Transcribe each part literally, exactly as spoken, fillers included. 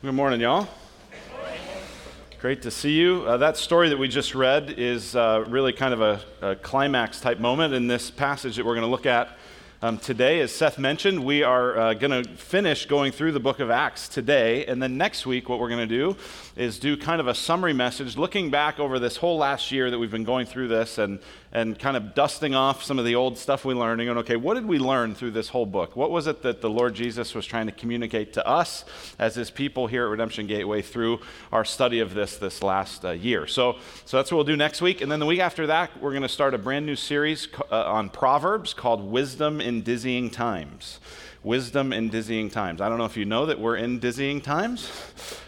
Good morning, y'all. Good morning. Great to see you. Uh, that story that we just read is uh, really kind of a, a climax type moment in this passage that we're going to look at um, today. As Seth mentioned, we are uh, going to finish going through the book of Acts today, and then next week what we're going to do is do kind of a summary message, looking back over this whole last year that we've been going through this and and kind of dusting off some of the old stuff we learned and going, okay, what did we learn through this whole book? What was it that the Lord Jesus was trying to communicate to us as his people here at Redemption Gateway through our study of this this last uh, year? So so that's what we'll do next week. And then the week after that, we're going to start a brand new series uh, on Proverbs called Wisdom in Dizzying Times. Wisdom in Dizzying Times. I don't know if you know that we're in dizzying times,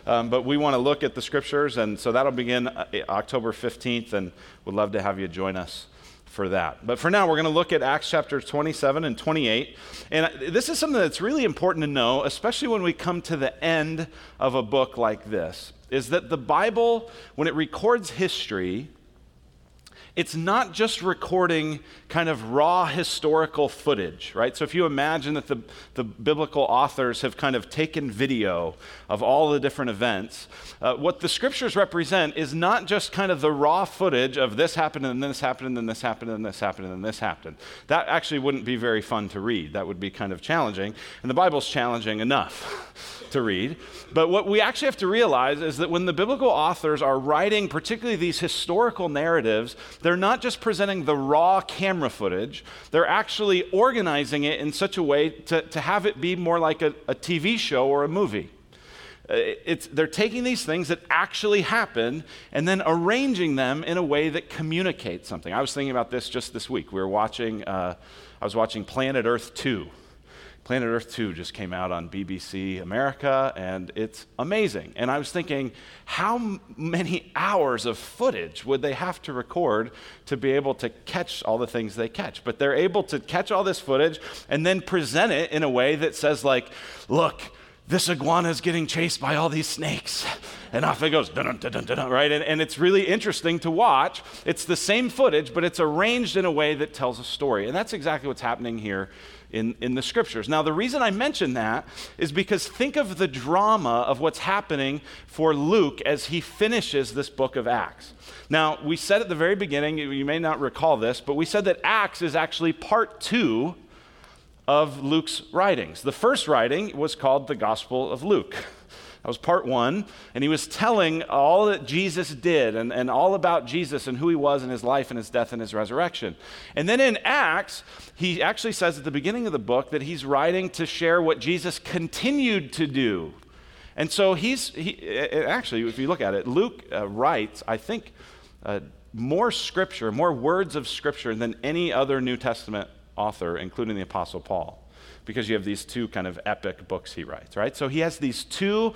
um, but we want to look at the scriptures, and so that'll begin October fifteenth, and we'd love to have you join us for that. But for now, we're going to look at Acts chapter twenty-seven and twenty-eight, and this is something that's really important to know, especially when we come to the end of a book like this, is that the Bible, when it records history, it's not just recording kind of raw historical footage, right? So if you imagine that the, the biblical authors have kind of taken video of all the different events, uh, what the scriptures represent is not just kind of the raw footage of this happened and this happened and then this happened and this happened and this happened. That actually wouldn't be very fun to read. That would be kind of challenging, and the Bible's challenging enough to read. But what we actually have to realize is that when the biblical authors are writing particularly these historical narratives, they're not just presenting the raw camera footage, they're actually organizing it in such a way to, to have it be more like a, a T V show or a movie. It's, they're taking these things that actually happen and then arranging them in a way that communicates something. I was thinking about this just this week. We were watching, uh, I was watching Planet Earth two. Planet Earth two just came out on B B C America, and it's amazing. And I was thinking, how m- many hours of footage would they have to record to be able to catch all the things they catch? But they're able to catch all this footage and then present it in a way that says, like, look, this iguana is getting chased by all these snakes. And off it goes, dun, dun, dun, dun, right? And, and it's really interesting to watch. It's the same footage, but it's arranged in a way that tells a story. And that's exactly what's happening here in, in the scriptures. Now, the reason I mention that is because think of the drama of what's happening for Luke as he finishes this book of Acts. Now, we said at the very beginning, you may not recall this, but we said that Acts is actually part two of Luke's writings. The first writing was called the Gospel of Luke. That was part one, and he was telling all that Jesus did and, and all about Jesus and who he was and his life and his death and his resurrection. And then in Acts, he actually says at the beginning of the book that he's writing to share what Jesus continued to do. And so he's, he, actually, if you look at it, Luke uh, writes, I think, uh, more scripture, more words of scripture than any other New Testament author, including the Apostle Paul, because you have these two kind of epic books he writes, right? So he has these two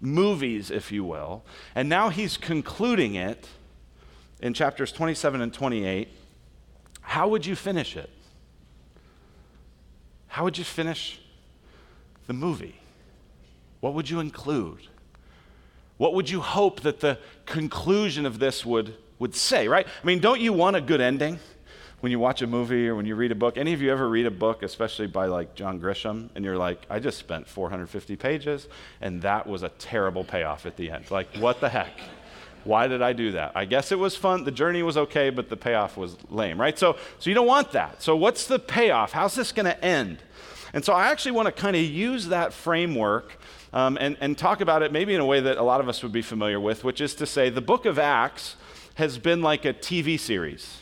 movies, if you will, and now he's concluding it in chapters twenty-seven and twenty-eight. How would you finish it? How would you finish the movie? What would you include? What would you hope that the conclusion of this would, would say, right? I mean, don't you want a good ending? When you watch a movie or when you read a book, any of you ever read a book, especially by like John Grisham, and you're like, I just spent four hundred fifty pages, and that was a terrible payoff at the end. Like, what the heck? Why did I do that? I guess it was fun. The journey was okay, but the payoff was lame, right? So, so you don't want that. So what's the payoff? How's this going to end? And so I actually want to kind of use that framework um, and, and talk about it maybe in a way that a lot of us would be familiar with, which is to say the book of Acts has been like a T V series.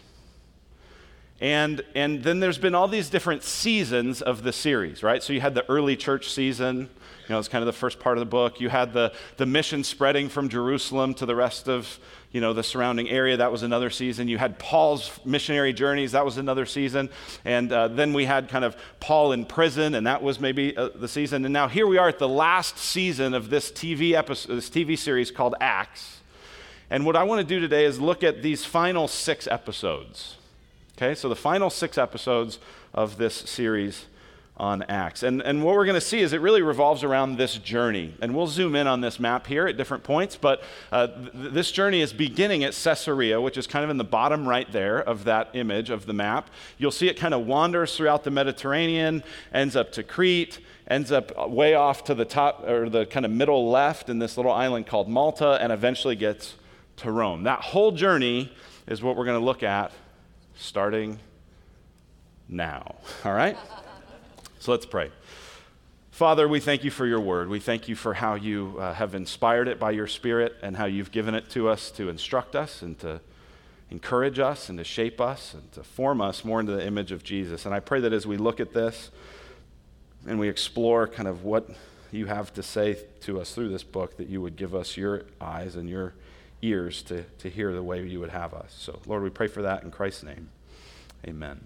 And and then there's been all these different seasons of the series, right? So you had the early church season, you know, it's kind of the first part of the book. You had the, the mission spreading from Jerusalem to the rest of, you know, the surrounding area. That was another season. You had Paul's missionary journeys. That was another season. And uh, then we had kind of Paul in prison, and that was maybe uh, the season. And now here we are at the last season of this T V episode, this T V series called Acts. And what I want to do today is look at these final six episodes. Okay, so the final six episodes of this series on Acts. And, and what we're going to see is it really revolves around this journey. And we'll zoom in on this map here at different points, but uh, th- this journey is beginning at Caesarea, which is kind of in the bottom right there of that image of the map. You'll see it kind of wanders throughout the Mediterranean, ends up to Crete, ends up way off to the top or the kind of middle left in this little island called Malta, and eventually gets to Rome. That whole journey is what we're going to look at starting now. All right? So let's pray. Father, we thank you for your word. We thank you for how you uh, have inspired it by your Spirit and how you've given it to us to instruct us and to encourage us and to shape us and to form us more into the image of Jesus. And I pray that as we look at this and we explore kind of what you have to say to us through this book, that you would give us your eyes and your ears to, to hear the way you would have us. So, Lord, we pray for that in Christ's name. Amen.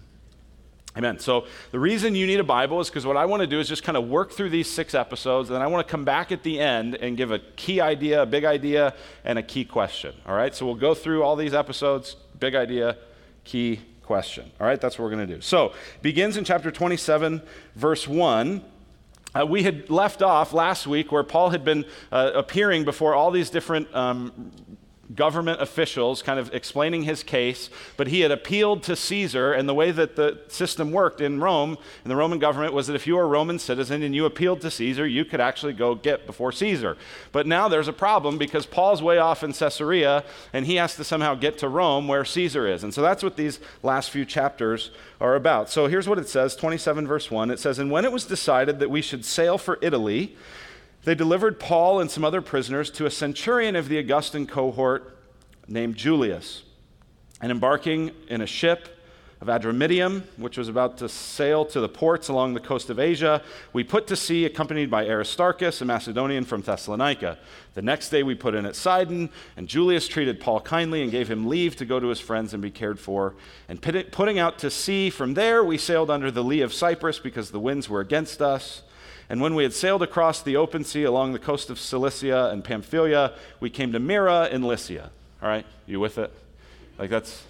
Amen. So the reason you need a Bible is because what I want to do is just kind of work through these six episodes, and then I want to come back at the end and give a key idea, a big idea, and a key question. All right? So we'll go through all these episodes, big idea, key question. All right? That's what we're going to do. So begins in chapter twenty-seven, verse one. Uh, we had left off last week where Paul had been uh, appearing before all these different um government officials, kind of explaining his case, but he had appealed to Caesar, and the way that the system worked in Rome, in the Roman government, was that if you were a Roman citizen and you appealed to Caesar, you could actually go get before Caesar. But now there's a problem because Paul's way off in Caesarea, and he has to somehow get to Rome where Caesar is. And so that's what these last few chapters are about. So here's what it says, twenty-seven verse one. It says, "And when it was decided that we should sail for Italy, they delivered Paul and some other prisoners to a centurion of the Augustan cohort named Julius. And embarking in a ship of Adramyttium, which was about to sail to the ports along the coast of Asia, we put to sea accompanied by Aristarchus, a Macedonian from Thessalonica. The next day we put in at Sidon, and Julius treated Paul kindly and gave him leave to go to his friends and be cared for. And put- putting out to sea from there, we sailed under the lee of Cyprus because the winds were against us. And when we had sailed across the open sea along the coast of Cilicia and Pamphylia, we came to Myra in Lycia." All right, you with it? Like that's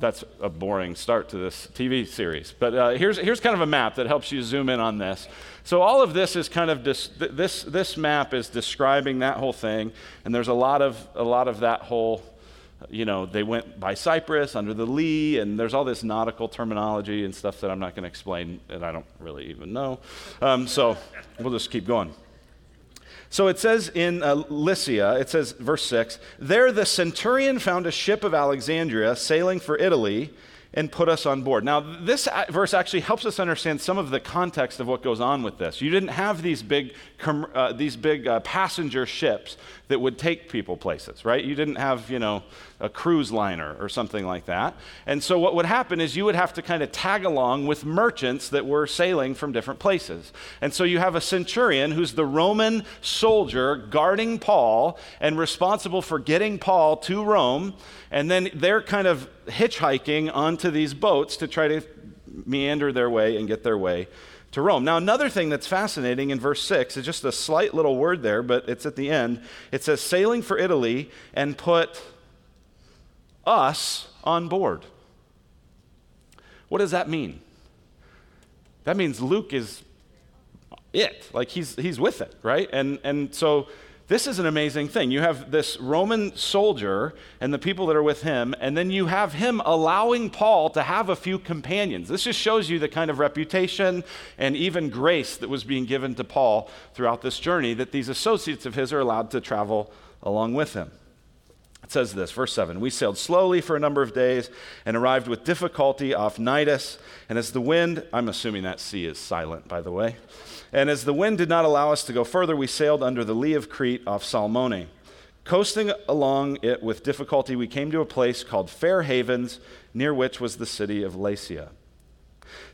that's a boring start to this T V series. But uh, here's here's kind of a map that helps you zoom in on this. So all of this is kind of dis- this this map is describing that whole thing, and there's a lot of a lot of that whole. You know, they went by Cyprus, under the lee, and there's all this nautical terminology and stuff that I'm not going to explain, and I don't really even know. Um, so we'll just keep going. So it says in uh, Lycia, it says, verse six, "There the centurion found a ship of Alexandria sailing for Italy and put us on board." Now, this verse actually helps us understand some of the context of what goes on with this. You didn't have these big uh, these big uh, passenger ships that would take people places, right? You didn't have, you know, a cruise liner or something like that. And so what would happen is you would have to kind of tag along with merchants that were sailing from different places. And so you have a centurion who's the Roman soldier guarding Paul and responsible for getting Paul to Rome. And then they're kind of hitchhiking onto these boats to try to meander their way and get their way to Rome. Now, another thing that's fascinating in verse six is just a slight little word there, but it's at the end. It says, "sailing for Italy and put us on board." What does that mean? That means Luke is it. Like, he's he's with it, right? And and so this is an amazing thing. You have this Roman soldier and the people that are with him, and then you have him allowing Paul to have a few companions. This just shows you the kind of reputation and even grace that was being given to Paul throughout this journey, that these associates of his are allowed to travel along with him. It says this, verse seven, "We sailed slowly for a number of days and arrived with difficulty off Nidus, and as the wind," I'm assuming that sea is silent, by the way, "and as the wind did not allow us to go further, we sailed under the lee of Crete off Salmone. Coasting along it with difficulty, we came to a place called Fair Havens, near which was the city of Lacia.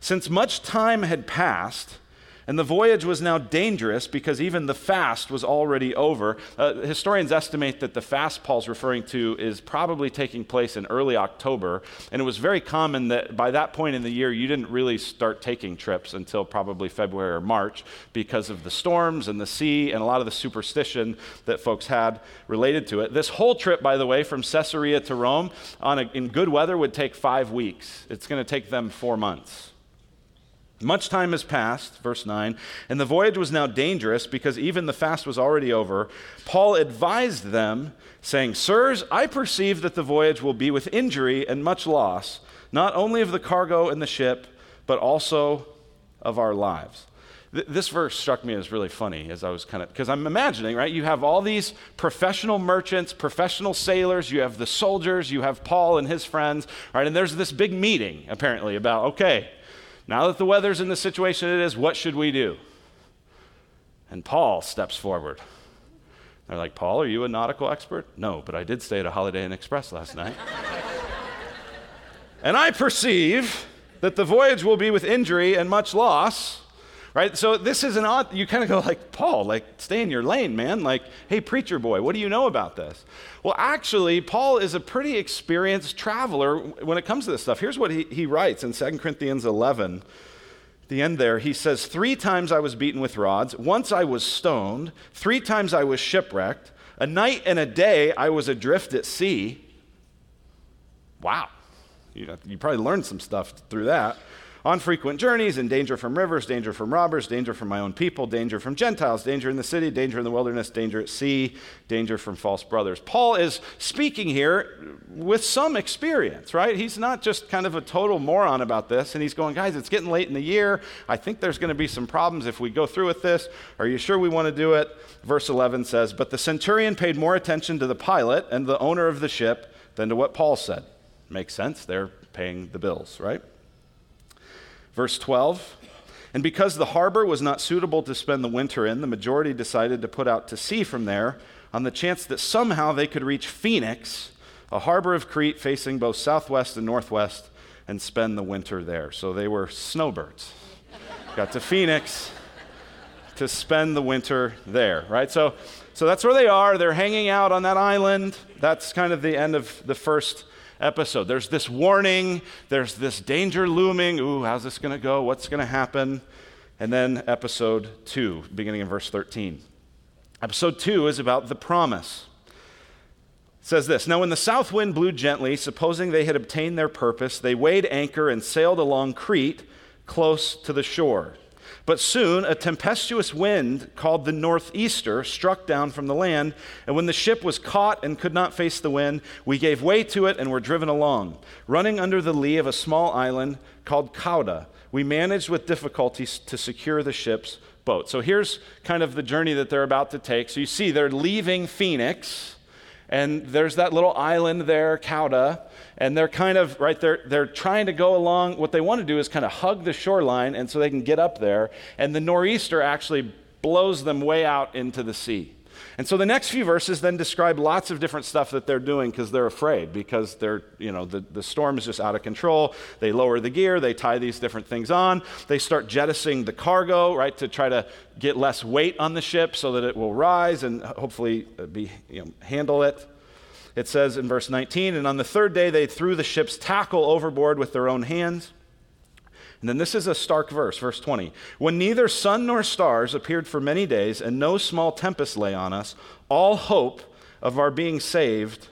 Since much time had passed, and the voyage was now dangerous because even the fast was already over." Uh, historians estimate that the fast Paul's referring to is probably taking place in early October, and it was very common that by that point in the year, you didn't really start taking trips until probably February or March because of the storms and the sea and a lot of the superstition that folks had related to it. This whole trip, by the way, from Caesarea to Rome on a, in good weather would take five weeks. It's going to take them four months. Much time has passed, verse nine, and the voyage was now dangerous because even the fast was already over. Paul advised them, saying, "Sirs, I perceive that the voyage will be with injury and much loss, not only of the cargo and the ship, but also of our lives." Th- this verse struck me as really funny as I was kind of, because I'm imagining, right, you have all these professional merchants, professional sailors, you have the soldiers, you have Paul and his friends, right, and there's this big meeting apparently about, okay, now that the weather's in the situation it is, what should we do? And Paul steps forward. They're like, "Paul, are you a nautical expert?" "No, but I did stay at a Holiday Inn Express last night." "And I perceive that the voyage will be with injury and much loss," right? So this is an odd, you kind of go like, "Paul, like, stay in your lane, man. Like, hey, preacher boy, what do you know about this?" Well, actually, Paul is a pretty experienced traveler when it comes to this stuff. Here's what he, he writes in Second Corinthians eleven. At the end there, he says, "Three times I was beaten with rods. Once I was stoned. Three times I was shipwrecked. A night and a day I was adrift at sea." Wow. You know, you probably learned some stuff through that. "On frequent journeys, in danger from rivers, danger from robbers, danger from my own people, danger from Gentiles, danger in the city, danger in the wilderness, danger at sea, danger from false brothers." Paul is speaking here with some experience, right? He's not just kind of a total moron about this, and he's going, "Guys, it's getting late in the year. I think there's going to be some problems if we go through with this. Are you sure we want to do it?" Verse eleven says, "But the centurion paid more attention to the pilot and the owner of the ship than to what Paul said." Makes sense. They're paying the bills, right? Verse twelve, "And because the harbor was not suitable to spend the winter in, the majority decided to put out to sea from there on the chance that somehow they could reach Phoenix, a harbor of Crete facing both southwest and northwest, and spend the winter there." So they were snowbirds. Got to Phoenix to spend the winter there, right? So, so that's where they are. They're hanging out on that island. That's kind of the end of the first episode. There's this warning, there's this danger looming. Ooh, how's this going to go? What's going to happen? And then episode two, beginning in verse thirteen. Episode two is about the promise. It says this, "Now when the south wind blew gently, supposing they had obtained their purpose, they weighed anchor and sailed along Crete, close to the shore. But soon a tempestuous wind called the northeaster struck down from the land, and when the ship was caught and could not face the wind, we gave way to it and were driven along. Running under the lee of a small island called Cauda, we managed with difficulty to secure the ship's boat." So here's kind of the journey that they're about to take. So you see they're leaving Phoenix, and there's that little island there, Cauda, and they're kind of, right, they're, they're trying to go along. What they want to do is kind of hug the shoreline and so they can get up there, and the nor'easter actually blows them way out into the sea. And so the next few verses then describe lots of different stuff that they're doing because they're afraid, because they're, you know, the, the storm is just out of control. They lower the gear, they tie these different things on, they start jettisoning the cargo, right, to try to get less weight on the ship so that it will rise and hopefully be, you know, handle it. It says in verse nineteen, "And on the third day they threw the ship's tackle overboard with their own hands." And then this is a stark verse, verse twenty. "When neither sun nor stars appeared for many days and no small tempest lay on us, all hope of our being saved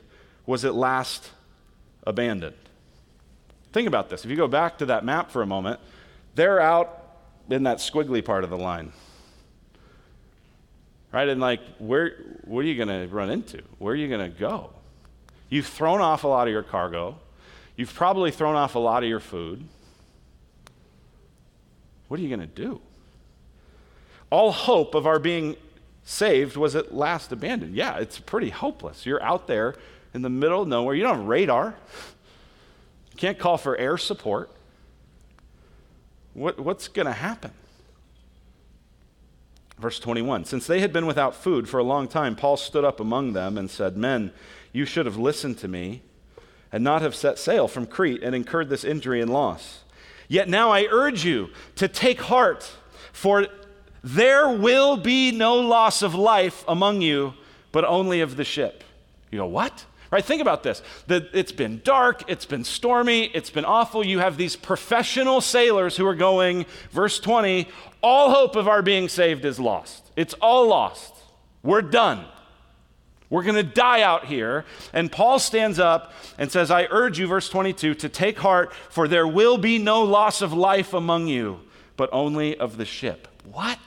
was at last abandoned." Think about this. If you go back to that map for a moment, they're out in that squiggly part of the line. Right? And like, where, what are you going to run into? Where are you going to go? You've thrown off a lot of your cargo. You've probably thrown off a lot of your food. What are you going to do? All hope of our being saved was at last abandoned. Yeah, it's pretty hopeless. You're out there in the middle of nowhere. You don't have radar. You can't call for air support. What, what's going to happen? Verse twenty-one, "Since they had been without food for a long time, Paul stood up among them and said, 'Men, you should have listened to me and not have set sail from Crete and incurred this injury and loss. Yet now I urge you to take heart, for there will be no loss of life among you, but only of the ship.'" You go, what? Right, think about this. The, it's been dark, it's been stormy, it's been awful. You have these professional sailors who are going, verse twenty, all hope of our being saved is lost. It's all lost. We're done. We're going to die out here. And Paul stands up and says, "I urge you," verse twenty-two, "to take heart, for there will be no loss of life among you, but only of the ship. What?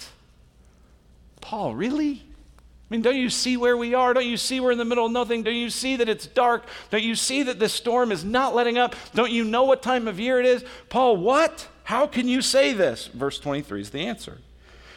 Paul, really? I mean, don't you see where we are? Don't you see we're in the middle of nothing? Don't you see that it's dark? Don't you see that this storm is not letting up? Don't you know what time of year it is? Paul, what? How can you say this? Verse twenty-three is the answer.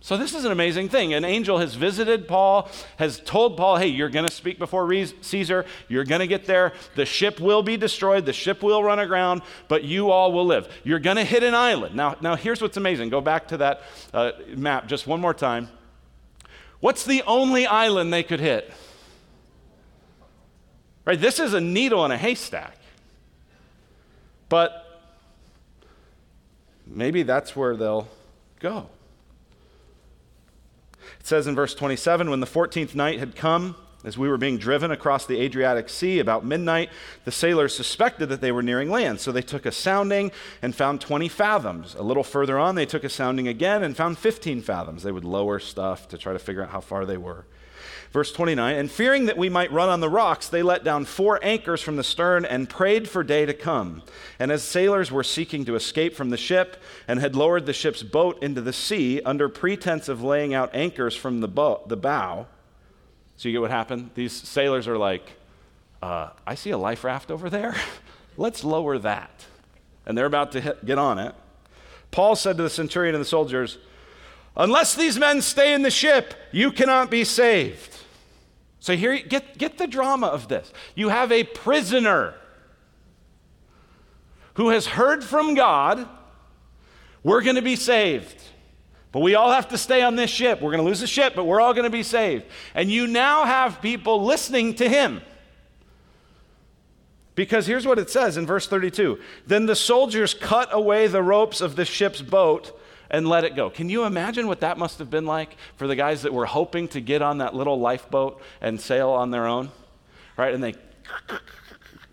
So this is an amazing thing. An angel has visited Paul, has told Paul, hey, you're going to speak before Caesar. You're going to get there. The ship will be destroyed. The ship will run aground, but you all will live. You're going to hit an island. Now, now here's what's amazing. Go back to that uh, map just one more time. What's the only island they could hit? Right, this is a needle in a haystack. But maybe that's where they'll go. It says in verse twenty-seven, when the fourteenth night had come, as we were being driven across the Adriatic Sea about midnight, the sailors suspected that they were nearing land. So they took a sounding and found twenty fathoms. A little further on, they took a sounding again and found fifteen fathoms. They would lower stuff to try to figure out how far they were. Verse twenty-nine, and fearing that we might run on the rocks, they let down four anchors from the stern and prayed for day to come. And as sailors were seeking to escape from the ship and had lowered the ship's boat into the sea under pretense of laying out anchors from the bow, the bow, so you get what happened? These sailors are like, uh, I see a life raft over there. Let's lower that. And they're about to hit, get on it. Paul said to the centurion and the soldiers, unless these men stay in the ship, you cannot be saved. So here, get, get the drama of this. You have a prisoner who has heard from God, we're going to be saved. But we all have to stay on this ship. We're going to lose the ship, but we're all going to be saved. And you now have people listening to him. Because here's what it says in verse thirty-two. Then the soldiers cut away the ropes of the ship's boat and let it go. Can you imagine what that must have been like for the guys that were hoping to get on that little lifeboat and sail on their own? Right? And they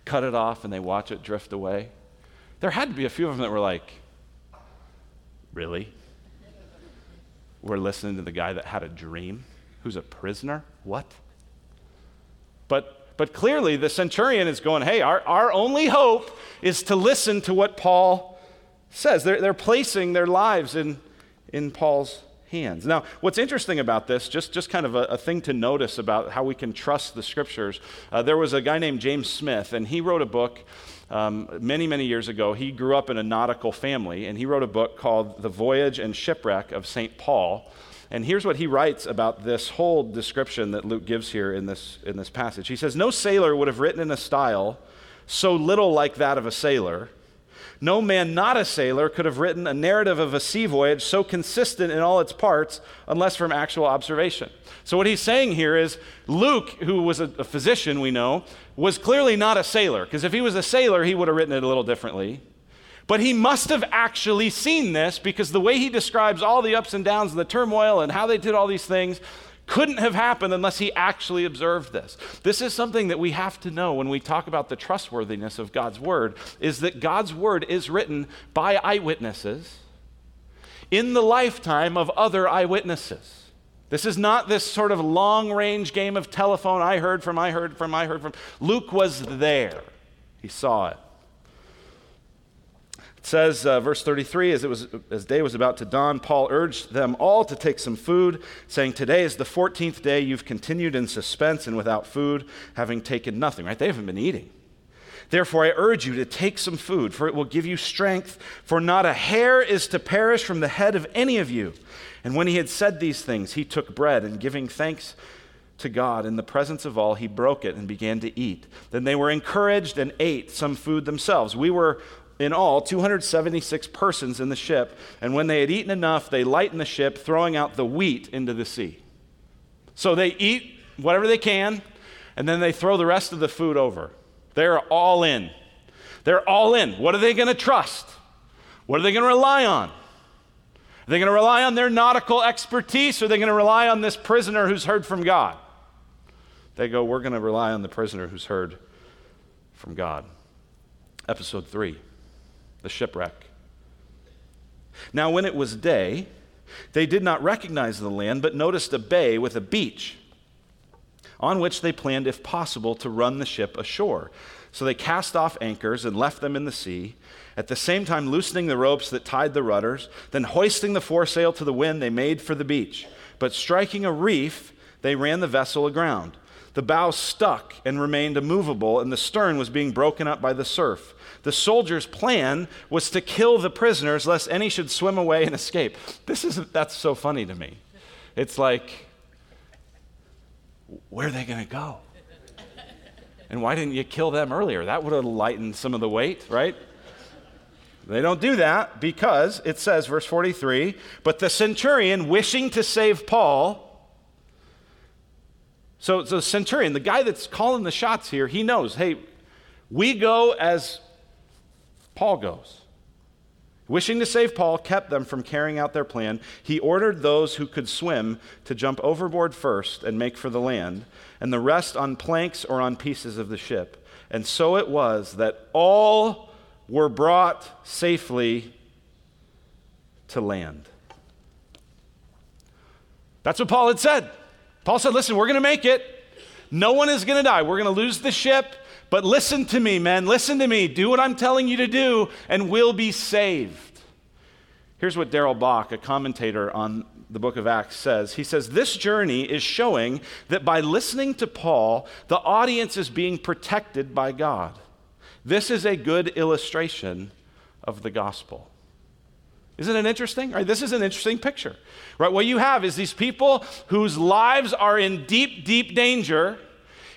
cut it off and they watch it drift away. There had to be a few of them that were like, really? We're listening to the guy that had a dream, who's a prisoner? What? But but clearly the centurion is going, hey, our, our only hope is to listen to what Paul says. They're, they're placing their lives in, in Paul's hands. Now, what's interesting about this, just, just kind of a, a thing to notice about how we can trust the scriptures, uh, there was a guy named James Smith, and he wrote a book Um, many, many years ago. He grew up in a nautical family, and he wrote a book called The Voyage and Shipwreck of Saint Paul. And here's what he writes about this whole description that Luke gives here in this, in this passage. He says, no sailor would have written in a style so little like that of a sailor. No man not a sailor could have written a narrative of a sea voyage so consistent in all its parts unless from actual observation. So what he's saying here is Luke, who was a, a physician we know, was clearly not a sailor, because if he was a sailor, he would have written it a little differently. But he must have actually seen this, because the way he describes all the ups and downs and the turmoil and how they did all these things couldn't have happened unless he actually observed this. This is something that we have to know when we talk about the trustworthiness of God's word, is that God's word is written by eyewitnesses in the lifetime of other eyewitnesses. This is not this sort of long-range game of telephone, I heard from, I heard from, I heard from. Luke was there. He saw it. It says, uh, verse thirty-three, as it was as day was about to dawn, Paul urged them all to take some food, saying, today is the fourteenth day you've continued in suspense and without food, having taken nothing. Right? They haven't been eating. Therefore, I urge you to take some food, for it will give you strength, for not a hair is to perish from the head of any of you. And when he had said these things, he took bread, and giving thanks to God in the presence of all, he broke it and began to eat. Then they were encouraged and ate some food themselves. We were in all two hundred seventy-six persons in the ship, and when they had eaten enough, they lightened the ship, throwing out the wheat into the sea. So they eat whatever they can, and then they throw the rest of the food over. They're all in. They're all in. What are they going to trust? What are they going to rely on? Are they going to rely on their nautical expertise, or are they going to rely on this prisoner who's heard from God? They go, we're going to rely on the prisoner who's heard from God. Episode three, the shipwreck. Now when it was day, they did not recognize the land, but noticed a bay with a beach, on which they planned, if possible, to run the ship ashore. So they cast off anchors and left them in the sea, at the same time loosening the ropes that tied the rudders. Then hoisting the foresail to the wind, they made for the beach. But striking a reef, they ran the vessel aground. The bow stuck and remained immovable, and the stern was being broken up by the surf. The soldiers' plan was to kill the prisoners, lest any should swim away and escape. This is, that's so funny to me. It's like, where are they going to go? And why didn't you kill them earlier? That would have lightened some of the weight, right? They don't do that because it says, verse forty-three, but the centurion, wishing to save Paul, so, so centurion, the guy that's calling the shots here, he knows, hey, we go as Paul goes. Wishing to save Paul, kept them from carrying out their plan. He ordered those who could swim to jump overboard first and make for the land, and the rest on planks or on pieces of the ship. And so it was that all were brought safely to land. That's what Paul had said. Paul said, listen, we're going to make it. No one is going to die. We're going to lose the ship. But listen to me, men. Listen to me. Do what I'm telling you to do, and we'll be saved. Here's what Darrell Bach, a commentator on the book of Acts, says. He says, this journey is showing that by listening to Paul, the audience is being protected by God. This is a good illustration of the gospel. Isn't it interesting? Right, this is an interesting picture. Right, what you have is these people whose lives are in deep, deep danger.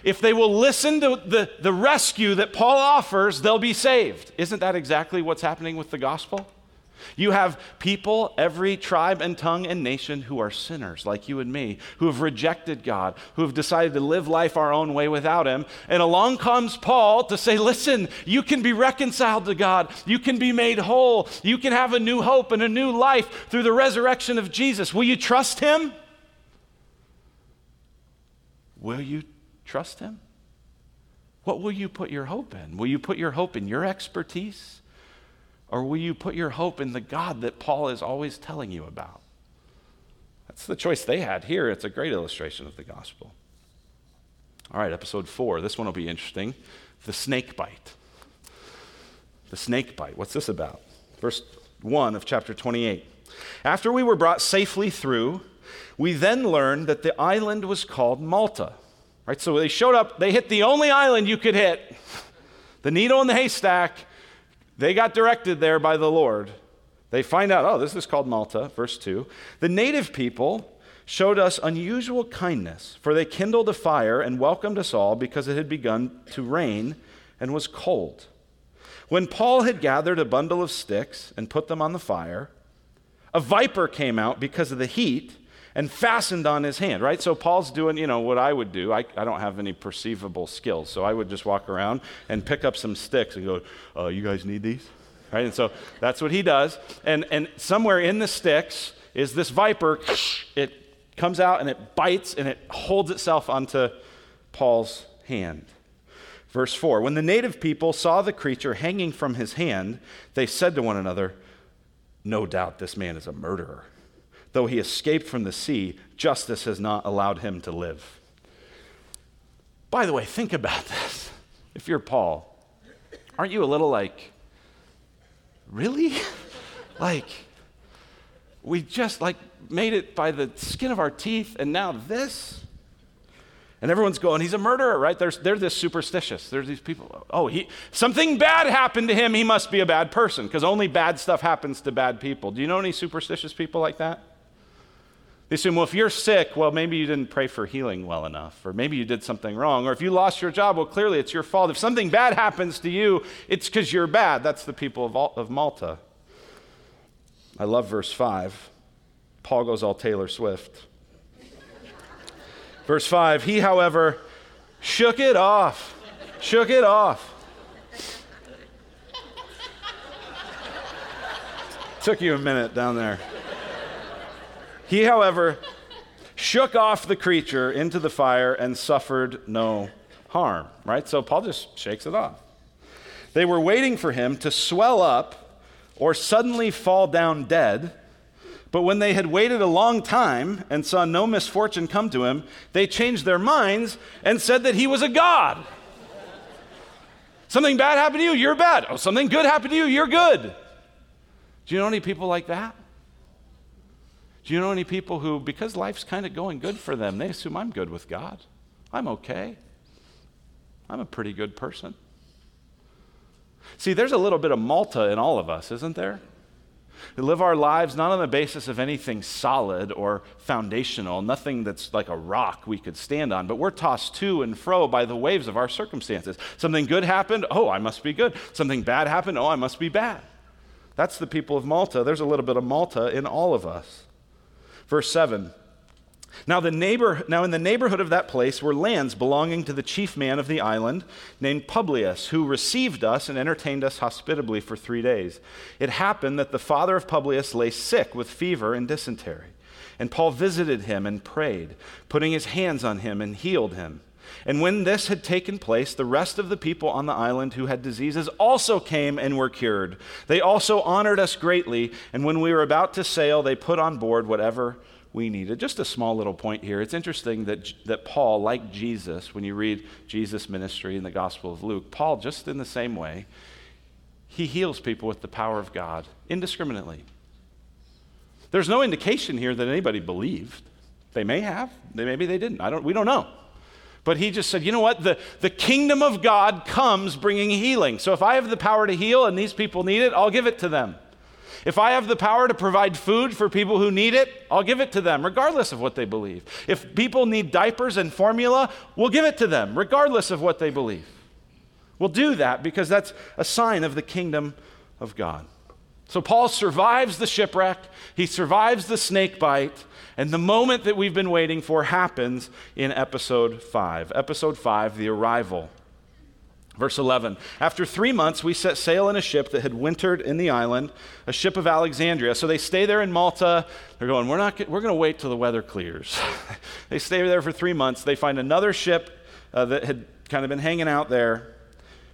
If they will listen to the, the rescue that Paul offers, they'll be saved. Isn't that exactly what's happening with the gospel? You have people, every tribe and tongue and nation, who are sinners like you and me, who have rejected God, who have decided to live life our own way without him. And along comes Paul to say, listen, you can be reconciled to God. You can be made whole. You can have a new hope and a new life through the resurrection of Jesus. Will you trust him? Will you trust him? What will you put your hope in? Will you put your hope in your expertise? Or will you put your hope in the God that Paul is always telling you about? That's the choice they had here. It's a great illustration of the gospel. All right, episode four. This one will be interesting. The snake bite. The snake bite. What's this about? Verse one of chapter twenty-eight. After we were brought safely through, we then learned that the island was called Malta. Right, so they showed up. They hit the only island you could hit. The needle in the haystack. They got directed there by the Lord. They find out, oh, this is called Malta, verse two. The native people showed us unusual kindness, for they kindled a fire and welcomed us all because it had begun to rain and was cold. When Paul had gathered a bundle of sticks and put them on the fire, a viper came out because of the heat and fastened on his hand, right? So Paul's doing, you know, what I would do. I, I don't have any perceivable skills, so I would just walk around and pick up some sticks and go, uh, you guys need these? Right? And so that's what he does. And and somewhere in the sticks is this viper. It comes out and it bites and it holds itself onto Paul's hand. Verse four, when the native people saw the creature hanging from his hand, they said to one another, no doubt this man is a murderer. Though he escaped from the sea, justice has not allowed him to live. By the way, think about this. If you're Paul, aren't you a little like, really? Like, we just like made it by the skin of our teeth, and now this? And everyone's going, he's a murderer, right? They're, they're this superstitious. There's these people, oh, he something bad happened to him. He must be a bad person, because only bad stuff happens to bad people. Do you know any superstitious people like that? They assume, well, if you're sick, well, maybe you didn't pray for healing well enough, or maybe you did something wrong, or if you lost your job, well, clearly it's your fault. If something bad happens to you, it's because you're bad. That's the people of, of Malta. I love verse five. Paul goes all Taylor Swift. Verse five, he, however, shook it off. Shook it off. Took you a minute down there. He, however, shook off the creature into the fire and suffered no harm, right? So Paul just shakes it off. They were waiting for him to swell up or suddenly fall down dead, but when they had waited a long time and saw no misfortune come to him, they changed their minds and said that he was a god. Something bad happened to you, you're bad. Oh, something good happened to you, you're good. Do you know any people like that? Do you know any people who, because life's kind of going good for them, they assume I'm good with God. I'm okay. I'm a pretty good person. See, there's a little bit of Malta in all of us, isn't there? We live our lives not on the basis of anything solid or foundational, nothing that's like a rock we could stand on, but we're tossed to and fro by the waves of our circumstances. Something good happened, oh, I must be good. Something bad happened, oh, I must be bad. That's the people of Malta. There's a little bit of Malta in all of us. Verse seven, now, the neighbor, now in the neighborhood of that place were lands belonging to the chief man of the island named Publius, who received us and entertained us hospitably for three days. It happened that the father of Publius lay sick with fever and dysentery, and Paul visited him and prayed, putting his hands on him and healed him. And when this had taken place, the rest of the people on the island who had diseases also came and were cured. They also honored us greatly, and when we were about to sail, they put on board whatever we needed. Just a small little point here. It's interesting that, that Paul, like Jesus, when you read Jesus' ministry in the Gospel of Luke, Paul, just in the same way, he heals people with the power of God indiscriminately. There's no indication here that anybody believed. They may have. They, maybe they didn't. I don't. We don't know. But he just said, you know what? The, the kingdom of God comes bringing healing. So if I have the power to heal and these people need it, I'll give it to them. If I have the power to provide food for people who need it, I'll give it to them, regardless of what they believe. If people need diapers and formula, we'll give it to them, regardless of what they believe. We'll do that because that's a sign of the kingdom of God. So Paul survives the shipwreck, he survives the snake bite, and the moment that we've been waiting for happens in episode five. Episode five, the arrival. Verse eleven, after three months we set sail in a ship that had wintered in the island, a ship of Alexandria. So they stay there in Malta. They're going, we're not, we're going to wait till the weather clears. They stay there for three months. They find another ship uh, that had kind of been hanging out there,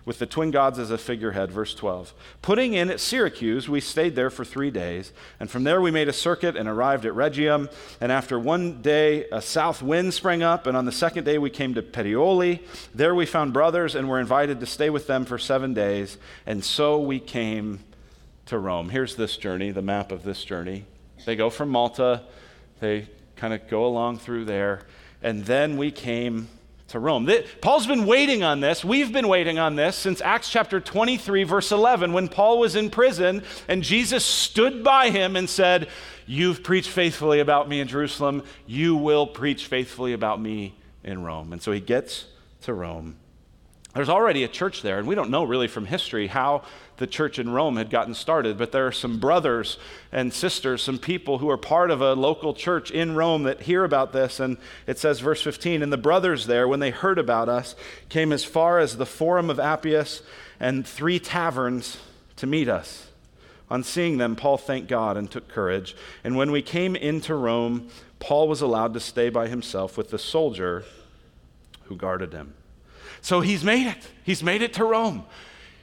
with the twin gods as a figurehead, verse twelve. Putting in at Syracuse, we stayed there for three days, and from there we made a circuit and arrived at Regium, and after one day a south wind sprang up, and on the second day we came to Petioli. There we found brothers and were invited to stay with them for seven days, and so we came to Rome. Here's this journey, the map of this journey. They go from Malta, they kind of go along through there, and then we came to Rome. Paul's been waiting on this. We've been waiting on this since Acts chapter twenty-three, verse eleven, when Paul was in prison and Jesus stood by him and said, "You've preached faithfully about me in Jerusalem. You will preach faithfully about me in Rome." And so he gets to Rome. There's already a church there, and we don't know really from history how the church in Rome had gotten started, but there are some brothers and sisters, some people who are part of a local church in Rome that hear about this, and it says, verse fifteen, and the brothers there, when they heard about us, came as far as the Forum of Appius and three taverns to meet us. On seeing them, Paul thanked God and took courage, and when we came into Rome, Paul was allowed to stay by himself with the soldier who guarded him. So he's made it. He's made it to Rome,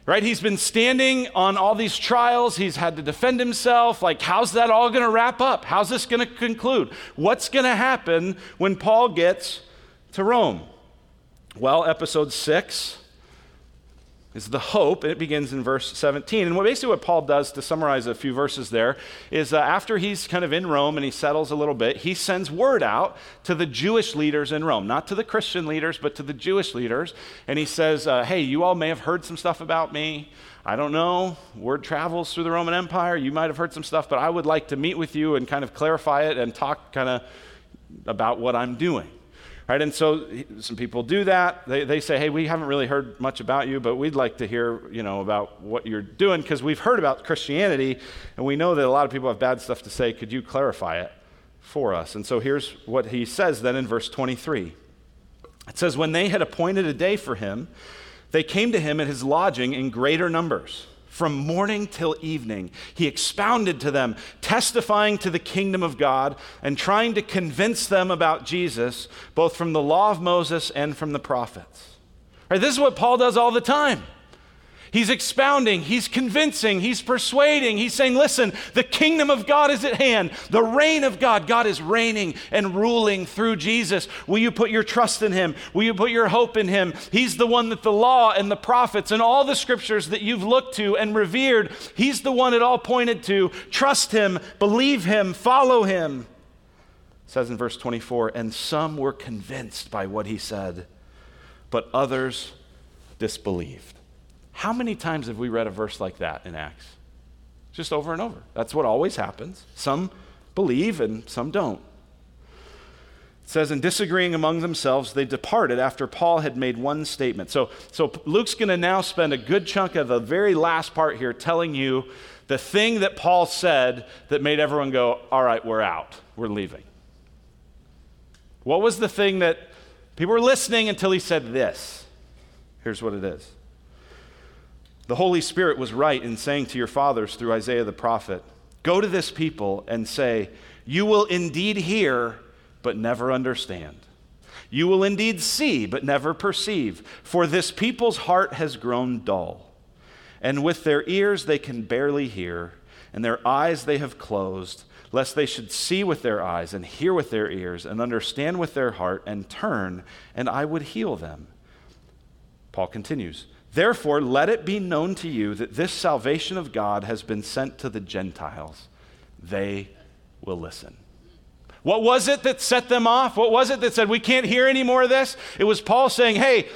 right? He's been standing on all these trials. He's had to defend himself. Like, how's that all going to wrap up? How's this going to conclude? What's going to happen when Paul gets to Rome? Well, episode six is the hope, and it begins in verse seventeen. And what basically what Paul does, to summarize a few verses there, is uh, after he's kind of in Rome and he settles a little bit, he sends word out to the Jewish leaders in Rome, not to the Christian leaders, but to the Jewish leaders. And he says, uh, hey, you all may have heard some stuff about me. I don't know. Word travels through the Roman Empire. You might have heard some stuff, but I would like to meet with you and kind of clarify it and talk kind of about what I'm doing. Right, and so some people do that. They they say, hey, we haven't really heard much about you, but we'd like to hear, you know, about what you're doing, because we've heard about Christianity, and we know that a lot of people have bad stuff to say. Could you clarify it for us? And so here's what he says then in verse twenty-three. It says, when they had appointed a day for him, they came to him at his lodging in greater numbers, From morning till evening, he expounded to them, testifying to the kingdom of God and trying to convince them about Jesus, both from the law of Moses and from the prophets. Right, this is what Paul does all the time. He's expounding, he's convincing, he's persuading, he's saying, listen, the kingdom of God is at hand, the reign of God. God is reigning and ruling through Jesus. Will you put your trust in him? Will you put your hope in him? He's the one that the law and the prophets and all the scriptures that you've looked to and revered, he's the one it all pointed to. Trust him, believe him, follow him. It says in verse twenty-four, and some were convinced by what he said, but others disbelieved. How many times have we read a verse like that in Acts? Just over and over. That's what always happens. Some believe and some don't. It says, and disagreeing among themselves, they departed after Paul had made one statement. So, so Luke's going to now spend a good chunk of the very last part here telling you the thing that Paul said that made everyone go, all right, we're out, we're leaving. What was the thing that people were listening until he said this? Here's what it is. The Holy Spirit was right in saying to your fathers through Isaiah the prophet, go to this people and say, you will indeed hear, but never understand. You will indeed see, but never perceive. For this people's heart has grown dull, and with their ears they can barely hear, and their eyes they have closed, lest they should see with their eyes and hear with their ears and understand with their heart and turn, and I would heal them. Paul continues, therefore, let it be known to you that this salvation of God has been sent to the Gentiles. They will listen. What was it that set them off? What was it that said, we can't hear any more of this? It was Paul saying, hey,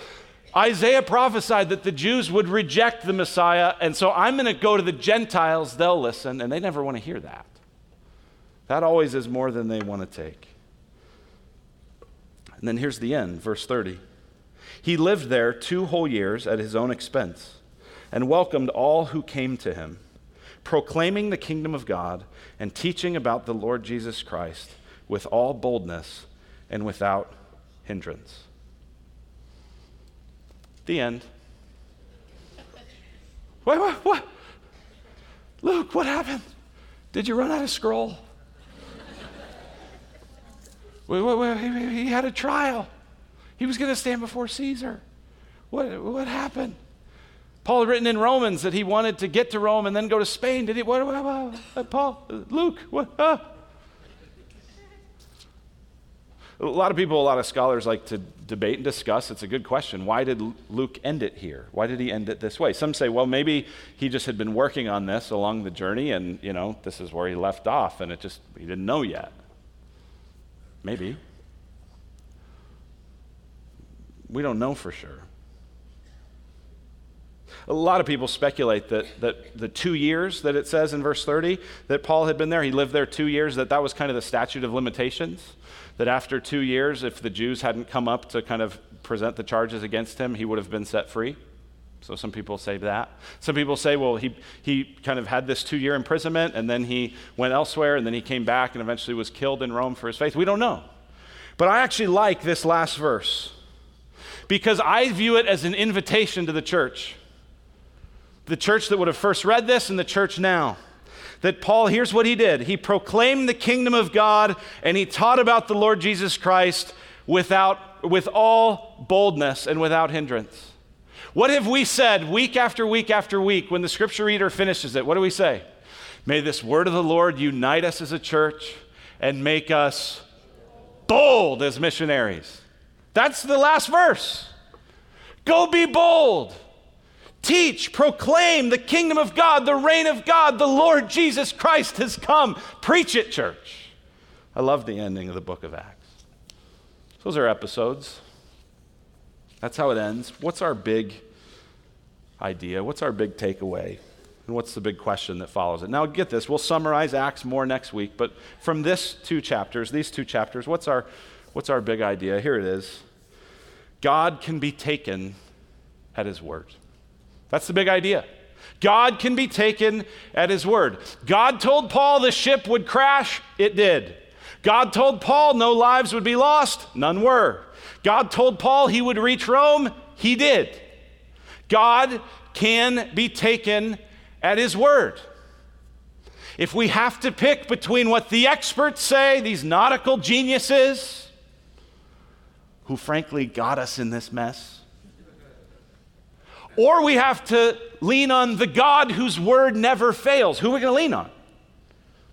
Isaiah prophesied that the Jews would reject the Messiah, and so I'm going to go to the Gentiles, they'll listen, and they never want to hear that. That always is more than they want to take. And then here's the end, verse thirty. He lived there two whole years at his own expense and welcomed all who came to him, proclaiming the kingdom of God and teaching about the Lord Jesus Christ with all boldness and without hindrance. The end. Wait, what? What? Luke, what happened? Did you run out of scroll? Wait, wait, wait. He had a trial. He was going to stand before Caesar. What, what happened? Paul had written in Romans that he wanted to get to Rome and then go to Spain. Did he? What? what, what, what Paul, Luke, what? Uh. A lot of people, a lot of scholars like to debate and discuss. It's a good question. Why did Luke end it here? Why did he end it this way? Some say, well, maybe he just had been working on this along the journey, and you know, this is where he left off, and it just he didn't know yet. Maybe. We don't know for sure. A lot of people speculate that, that the two years that it says in verse thirty that Paul had been there, he lived there two years, that that was kind of the statute of limitations, that after two years, if the Jews hadn't come up to kind of present the charges against him, he would have been set free. So some people say that. Some people say, well, he he kind of had this two-year imprisonment, and then he went elsewhere, and then he came back and eventually was killed in Rome for his faith. We don't know. But I actually like this last verse, because I view it as an invitation to the church. The church that would have first read this and the church now. That Paul, here's what he did. He proclaimed the kingdom of God and he taught about the Lord Jesus Christ without, with all boldness and without hindrance. What have we said week after week after week when the scripture reader finishes it? What do we say? May this word of the Lord unite us as a church and make us bold as missionaries. That's the last verse. Go be bold. Teach, proclaim the kingdom of God, the reign of God, the Lord Jesus Christ has come. Preach it, church. I love the ending of the book of Acts. Those are episodes. That's how it ends. What's our big idea? What's our big takeaway? And what's the big question that follows it? Now, get this. We'll summarize Acts more next week. But from this two chapters, these two chapters, what's our What's our big idea? Here it is. God can be taken at his word. That's the big idea. God can be taken at his word. God told Paul the ship would crash. It did. God told Paul no lives would be lost. None were. God told Paul he would reach Rome. He did. God can be taken at his word. If we have to pick between what the experts say, these nautical geniuses, who frankly got us in this mess, or we have to lean on the God whose word never fails, who are we going to lean on?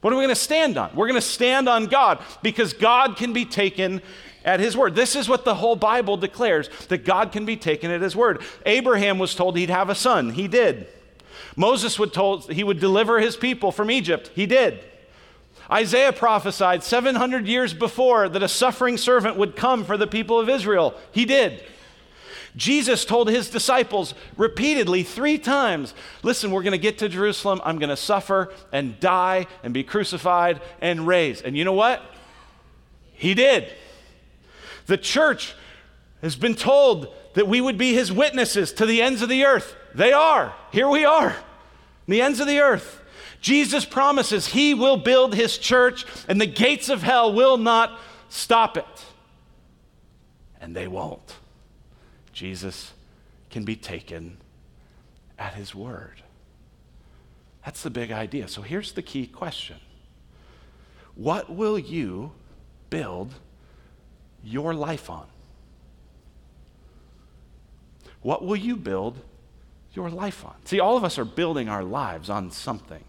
What are we going to stand on? We're going to stand on God, because God can be taken at his word. This is what the whole Bible declares, that God can be taken at his word. Abraham was told he'd have a son. He did. Moses was told he would deliver his people from Egypt. He did. Isaiah prophesied seven hundred years before that a suffering servant would come for the people of Israel. He did. Jesus told his disciples repeatedly, three times, listen, we're going to get to Jerusalem. I'm going to suffer and die and be crucified and raised. And you know what? He did. The church has been told that we would be his witnesses to the ends of the earth. They are. Here we are, the ends of the earth. Jesus promises he will build his church, and the gates of hell will not stop it. And they won't. Jesus can be taken at his word. That's the big idea. So here's the key question. What will you build your life on? What will you build your life on? See, all of us are building our lives on something.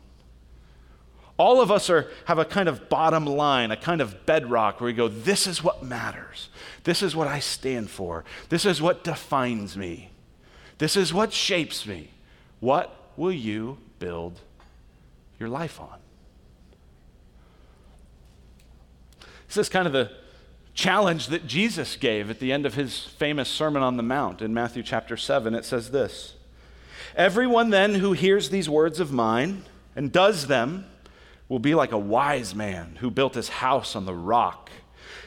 All of us are, have a kind of bottom line, a kind of bedrock where we go, this is what matters. This is what I stand for. This is what defines me. This is what shapes me. What will you build your life on? This is kind of the challenge that Jesus gave at the end of his famous Sermon on the Mount in Matthew chapter seven. It says this, "Everyone then who hears these words of mine and does them will be like a wise man who built his house on the rock.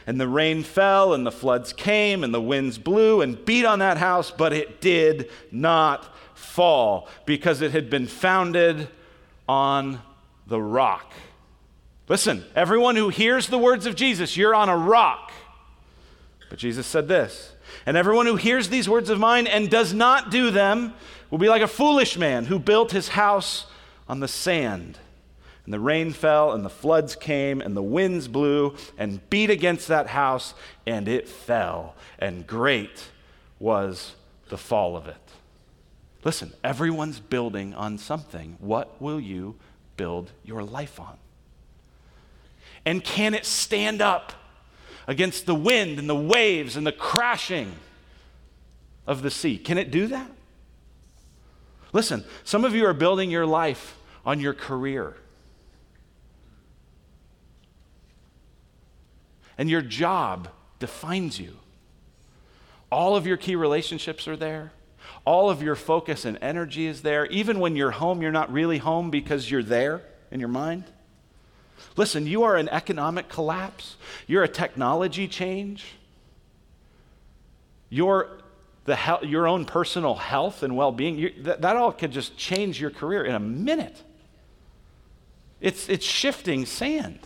And the rain fell, and the floods came, and the winds blew and beat on that house, but it did not fall, because it had been founded on the rock." Listen, everyone who hears the words of Jesus, you're on a rock. But Jesus said this, "And everyone who hears these words of mine and does not do them will be like a foolish man who built his house on the sand. And the rain fell, and the floods came, and the winds blew and beat against that house, and it fell, and great was the fall of it." Listen, everyone's building on something. What will you build your life on? And can it stand up against the wind and the waves and the crashing of the sea? Can it do that? Listen, some of you are building your life on your career, and your job defines you. All of your key relationships are there. All of your focus and energy is there. Even when you're home, you're not really home because you're there in your mind. Listen, you are an economic collapse. You're a technology change. Your, the he- your own personal health and well-being, you, th- that all could just change your career in a minute. It's, it's shifting sand.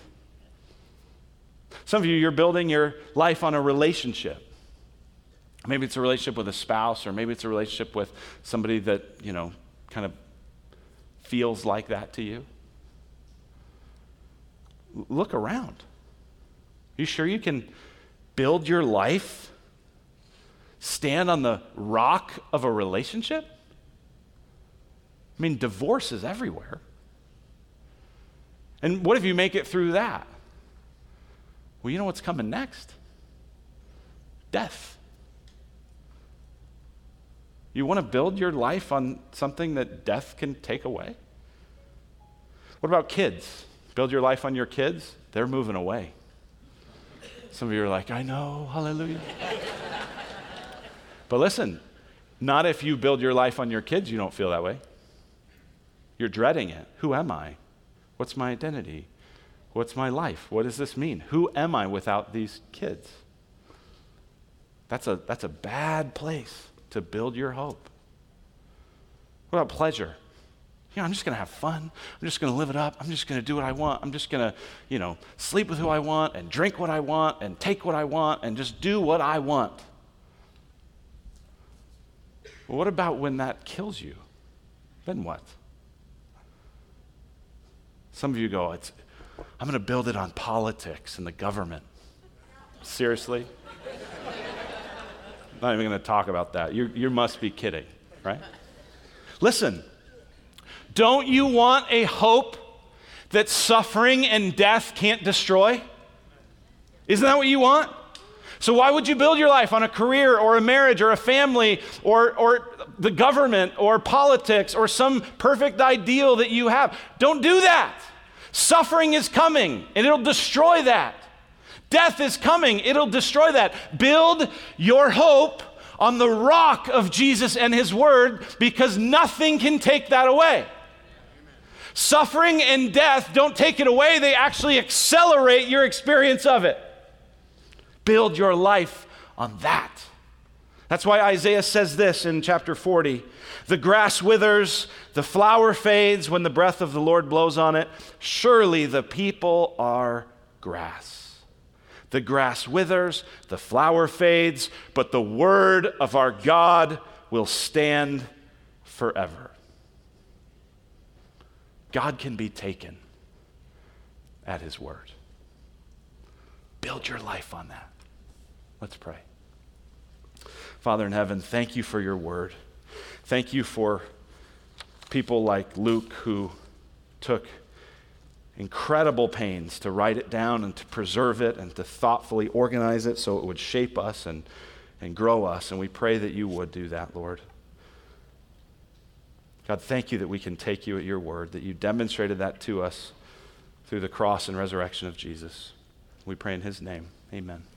Some of you, you're building your life on a relationship. Maybe it's a relationship with a spouse, or maybe it's a relationship with somebody that, you know, kind of feels like that to you. Look around. You sure you can build your life, stand on the rock of a relationship? I mean, divorce is everywhere. And what if you make it through that? Well, you know what's coming next? Death. You want to build your life on something that death can take away? What about kids? Build your life on your kids? They're moving away. Some of you are like, I know, hallelujah. But listen, not if you build your life on your kids, you don't feel that way. You're dreading it. Who am I? What's my identity? What's my life? What does this mean? Who am I without these kids? That's a, that's a bad place to build your hope. What about pleasure? You know, I'm just going to have fun. I'm just going to live it up. I'm just going to do what I want. I'm just going to, you know, sleep with who I want and drink what I want and take what I want and just do what I want. Well, what about when that kills you? Then what? Some of you go, it's, I'm going to build it on politics and the government. Seriously? I'm not even going to talk about that. You you must be kidding, right? Listen, don't you want a hope that suffering and death can't destroy? Isn't that what you want? So why would you build your life on a career or a marriage or a family or, or the government or politics or some perfect ideal that you have? Don't do that. Suffering is coming, and it'll destroy that. Death is coming. It'll destroy that. Build your hope on the rock of Jesus and his word, because nothing can take that away. Suffering and death don't take it away. They actually accelerate your experience of it. Build your life on that. That's why Isaiah says this in chapter forty. The grass withers, the flower fades when the breath of the Lord blows on it. Surely the people are grass. The grass withers, the flower fades, but the word of our God will stand forever. God can be taken at his word. Build your life on that. Let's pray. Father in heaven, thank you for your word. Thank you for people like Luke who took incredible pains to write it down and to preserve it and to thoughtfully organize it so it would shape us and, and grow us. And we pray that you would do that, Lord. God, thank you that we can take you at your word, that you demonstrated that to us through the cross and resurrection of Jesus. We pray in his name. Amen.